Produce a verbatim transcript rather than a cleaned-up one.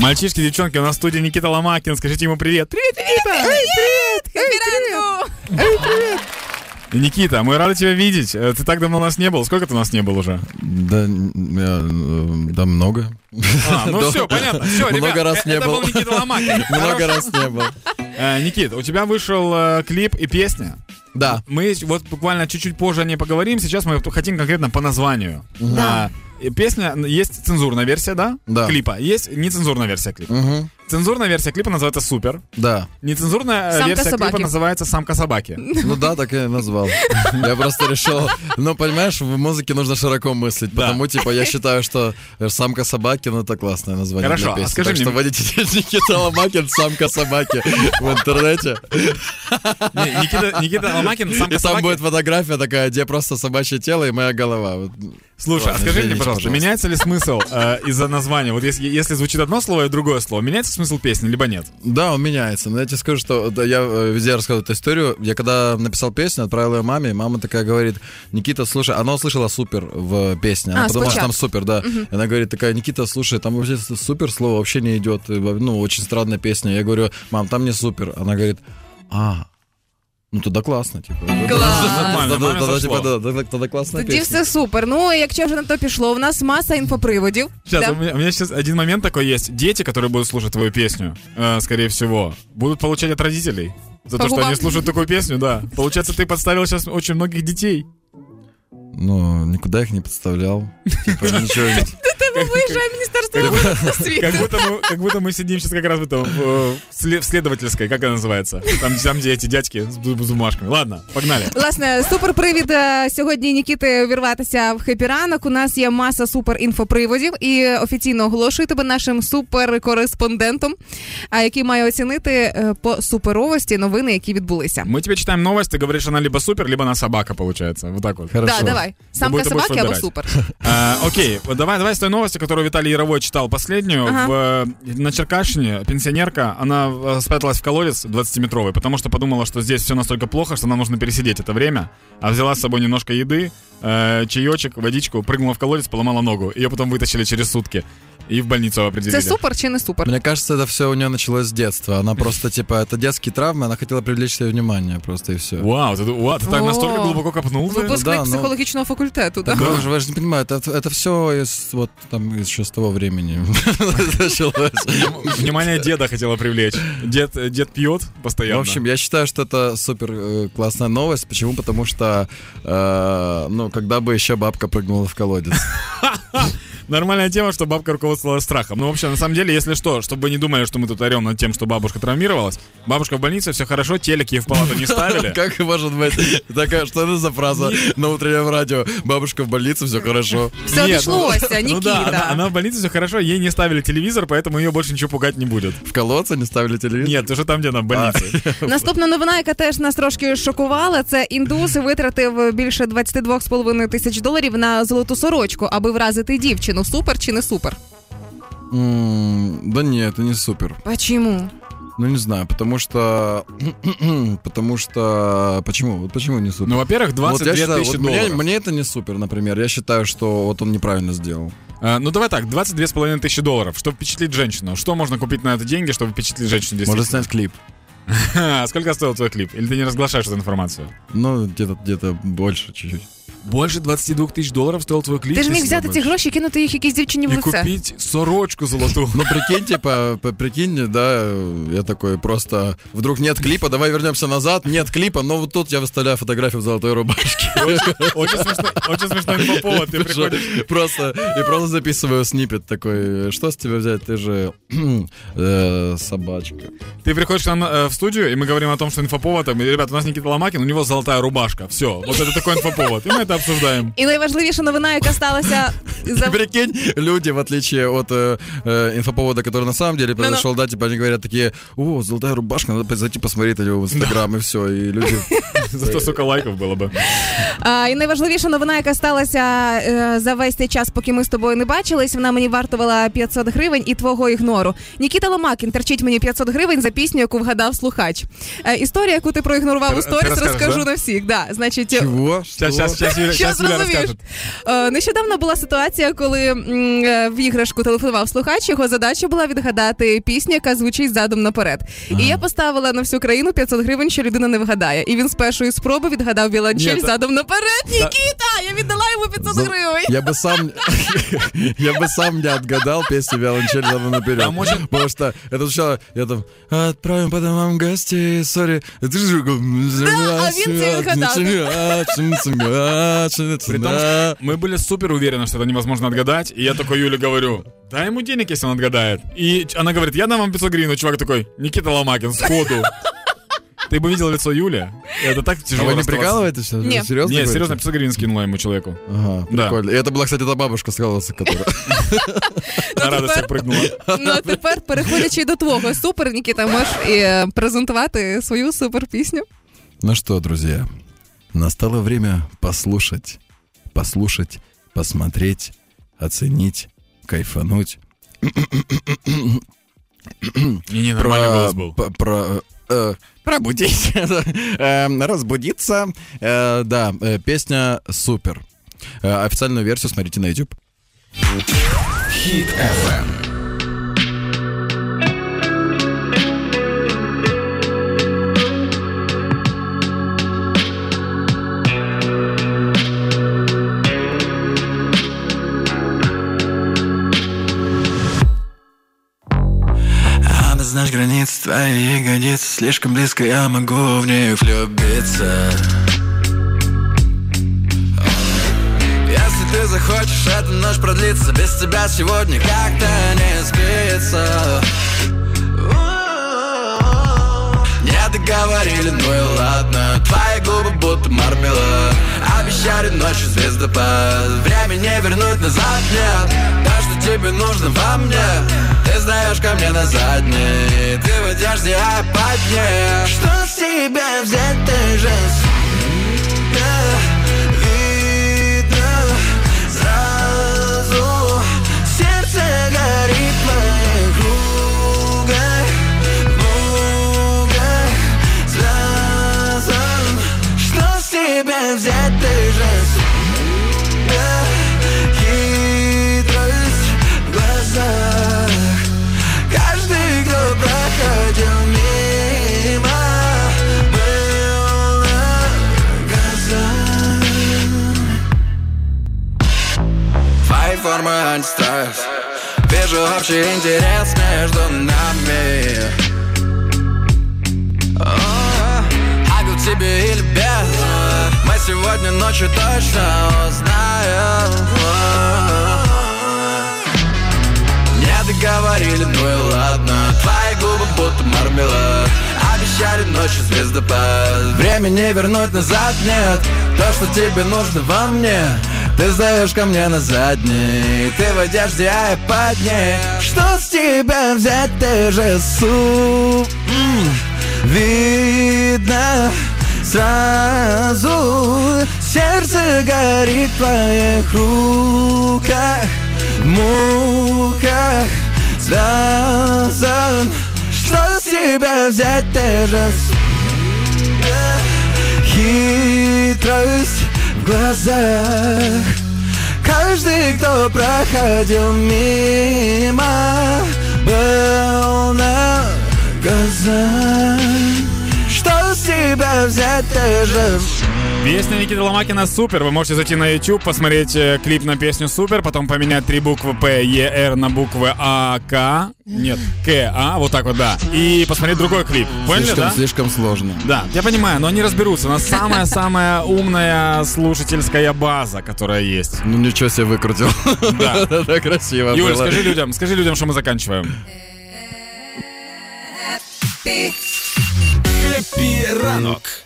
Мальчишки, девчонки, у нас в студии Никита Ломакин. Скажите ему привет. Привет, Никита! Привет! Привет! Привет! Привет! Никита, мы рады тебя видеть. Ты так давно у нас не был. Сколько ты у нас не был уже? Да, я, да много. А, ну все, понятно. Все, ребят, много раз не был. Никита Ломакин. Много раз не был. Никит, у тебя вышел клип и песня. Да. Мы вот буквально чуть-чуть позже о ней поговорим. Сейчас мы хотим конкретно по названию. Да. Песня, есть цензурная версия, да? Да. Клипа. Есть нецензурная версия клипа. Угу. Цензурная версия клипа называется «Супер». Да. Нецензурная Самка версия собаки. Клипа называется «Самка собаки». Ну да, так я и назвал. Я просто решил... Ну, понимаешь, в музыке нужно широко мыслить. Потому, типа, я считаю, что «Самка собаки» — ну, это классное название для песни. Хорошо, а скажи мне... Так что вводите Никита Ломакин «Самка собаки» в интернете. Никита Ломакин «Самка собаки». И там будет фотография такая, где просто собачье тело и моя голова. Слушай, а скажи мне, пожалуйста, меняется ли смысл из-за названия? Вот если звучит одно слово и другое слово, меняется смысл песни, либо нет? Да, он меняется. Но я тебе скажу, что да, я везде рассказываю эту историю. Я когда написал песню, отправил ее маме, и мама такая говорит: Никита, слушай, она услышала «Супер» в песне. Она а, подумала, что там «Супер», да. Угу. Она говорит такая: Никита, слушай, там вообще «Супер» слово вообще не идет. Ну, очень странная песня. Я говорю: мам, там не «Супер». Она говорит: а, ну тогда класно, типа. Классно. Тогда классно. Тоді все супер. Ну, якщо вже на то пішло, у нас маса інфоприводів. Сейчас, да. у, меня, у меня сейчас один момент такой есть. Дети, которые будут слушать твою песню, э, скорее всего, будут получать от родителей за По то, губам. Что они слушают такую песню, да. Получается, ты подставил сейчас очень многих детей. Ну, никуда их не подставлял. Типа, ничего нет. Выезжаем в министерство. Как будто мы сидим сейчас как раз в этом в следовательской, как она називається. Там где эти дядьки з бумажками. Ладно, погнали. Власне, супер привід сьогодні Нікіти вірватися в хеппі ранок. У нас є маса супер інфоприводів і офіційно оголошую тебе нашим суперкореспондентом, який має оцінити по суперовості новини, які відбулися. Ми тебе читаємо новості, ти говориш, вона либо супер, либо вона собака, получается. Вот так вот. Да, давай. Самка собаки або супер. Окей, давай, давай стой новости, которую Виталий Яровой читал последнюю. Ага. В, на Черкащине пенсионерка, она спряталась в колодец двадцатиметровый, потому что подумала, что здесь все настолько плохо, что нам нужно пересидеть это время. А взяла с собой немножко еды, э, чаечек, водичку, прыгнула в колодец, поломала ногу. Ее потом вытащили через сутки и в больницу определили. Это супер, чи не супер? Мне кажется, это все у нее началось с детства. Она просто, типа, это детские травмы, она хотела привлечь себе внимание просто и все. Вау, ты, вау, ты так настолько глубоко копнул. Выпускник психологического факультета, да? Вы же не понимаете, это все вот там еще с того времени началось. Внимание деда хотела привлечь. Дед, дед пьет постоянно. В общем, я считаю, что это супер классная новость. Почему? Потому что, э, ну, когда бы еще бабка прыгнула в колодец. Нормальная тема, что бабка руководствовалась страхом. Ну, вообще, на самом деле, если что, чтобы вы не думали, что мы тут орем над тем, что бабушка травмировалась. Бабушка в больнице, все хорошо, телеки ей в палату не ставили. Как может быть? Такая, что это за фраза на утреннем радио? Бабушка в больнице, все хорошо. Все обошлось, Никита. Она в больнице, все хорошо, ей не ставили телевизор, поэтому ее больше ничего пугать не будет. В колодце не ставили телевизор? Нет, уже там, где она, в больнице. Наступна новина, яка теж нас трошки шокувала, це індус витратив більше двадцять два з половиною тисяч доларів на золоту сорочку, аби вразити дівчину. Ну, супер чи не супер? Mm, да нет, это не супер. Почему? Ну, не знаю, потому что... потому что... Почему? Вот почему не супер? Ну, во-первых, двадцать две тысячи долларов. Мне, мне это не супер, например. Я считаю, что вот он неправильно сделал. А, ну, давай так, двадцать две с половиной тысячи долларов, чтобы впечатлить женщину. Что можно купить на это деньги, чтобы впечатлить женщину? Можно снять клип. Сколько стоил твой клип? Или ты не разглашаешь эту информацию? Ну, где-то, где-то больше чуть-чуть. Больше двадцать два тысячи долларов стоил твой клип. Ти ж міг взяти ці гроші, кинути їх якійсь дівчині в лице. І купити сорочку золоту. Ну прикинь, типа, прикинь, да, я такой просто, вдруг нет клипа, давай вернемся назад, нет клипа, но вот тут я выставляю фотографию в золотой рубашке. Очень смешной инфоповод, ты приходишь. Просто, я просто записываю сниппет такой, что с тебя взять, ты же собачка. Ты приходишь к нам в студию, и мы говорим о том, что инфоповод, ребят, у нас Никита Ломакин, у него золотая рубашка, все, вот это такой инфоповод. Обсуждаем. І найважливіша новина, яка сталася... За... Прикинь, люди, в отличие от э, э, инфоповода, который на самом деле произошел, ну, да, типа они говорят такие: о, золотая рубашка, надо зайти посмотреть на него в Инстаграм, да. И все, и люди... Зато сука лайків було би. А, і найважливіша новина, яка сталася е, за весь цей час, поки ми з тобою не бачились, вона мені вартувала п'ятсот гривень і твого ігнору. Нікіта Ломакін терчить мені п'ятсот гривень за пісню, яку вгадав слухач. Е, історія, яку ти проігнорував ти, у сторіс, розкажу да? на всіх. Да, значить... Чого? Щас, щас, щас. Зараз Юля розкаже. Нещодавно була ситуація, коли в іграшку телефонував слухач, його задача була відгадати пісню, яка звучить задом наперед. І я поставила на всю країну п'ятсот гривень, що людина не вгадає. І він з першої спроби відгадав Віолончель задом наперед. Никита, я віддала йому п'ятсот гривень. Я бы сам я бы сам не отгадал песню Виолончель задом наперед. Потому что это сначала я там отправим по домам гостей, сорі. Да, а він це отгадал. Притом мы были супер уверены, что это невозможно отгадать. И я такой Юле говорю: дай ему денег, если он отгадает. И она говорит: я дам вам пятьсот гривен. И чувак такой: Никита Ломакин, сходу. Ты бы видел лицо Юли. Это так тяжело. А вы не прикалываетесь? Что? Нет. Серьезно? Нет, серьезно, пятьсот гривен скинула ему человеку. Ага, прикольно. Да. И это была, кстати, та бабушка з голоса, которая... На радостях пригнула. Ну, а тепер, переходячи до твого супер, Никита, можеш презентувати свою супер пісню? Ну что, друзья, настало время послушать, послушать, посмотреть, оценить, кайфануть. Не-не, нормальный голос был. Про... Пробудись, разбудиться. Да, песня супер. Официальную версию смотрите на YouTube. Хит эф эм. Знаешь границы, твои ягодицы слишком близко, я могу в нее влюбиться. Если ты захочешь, эта ночь продлится, без тебя сегодня как-то не спится. Не договорили, ну и ладно, твои губы будто мармелад. Обещали ночью звездопад, время не вернуть назад, нет. То, что тебе нужно во мне, ты сдаешь ко мне на задний, ты в одежде, а под ней. Что с тебя взять, ты же сильно видно сразу. Сердце горит моей кругой, кругой связан. Что с тебя взять, ты же сильно хитрость в глазах. Проходил мимо, был на глазах. Твои формы антистресс, вижу общий интерес между нами. Агу тебе или без, мы сегодня ночью точно узнаем. Договорили, ну и ладно, твои губы будто мармелад. Обещали ночью звездопад, время не вернуть назад, нет. То, что тебе нужно во мне, ты сдаешь ко мне на задний, ты в одежде, а я под ней. Что с тебя взять, ты же суп. Видно сразу, сердце горит в твоих руках, в муках связан. Что с тебя взять, ты же сука. Хитрость в глазах. Каждый, кто проходил мимо, был на глазах. Что с тебя взять, ты же сука. Песня Никиты Ломакина «Супер». Вы можете зайти на YouTube, посмотреть клип на песню «Супер», потом поменять три буквы П, Е, Р на буквы А, К. Нет, К, А, вот так вот, да. И посмотреть другой клип. Поняли, слишком, да? Слишком сложно. Да, я понимаю, но они разберутся. У нас самая-самая умная слушательская база, которая есть. Ну ничего себе выкрутил. Да. Это красиво было. Юль, скажи людям, скажи людям, что мы заканчиваем. Эппи ранок.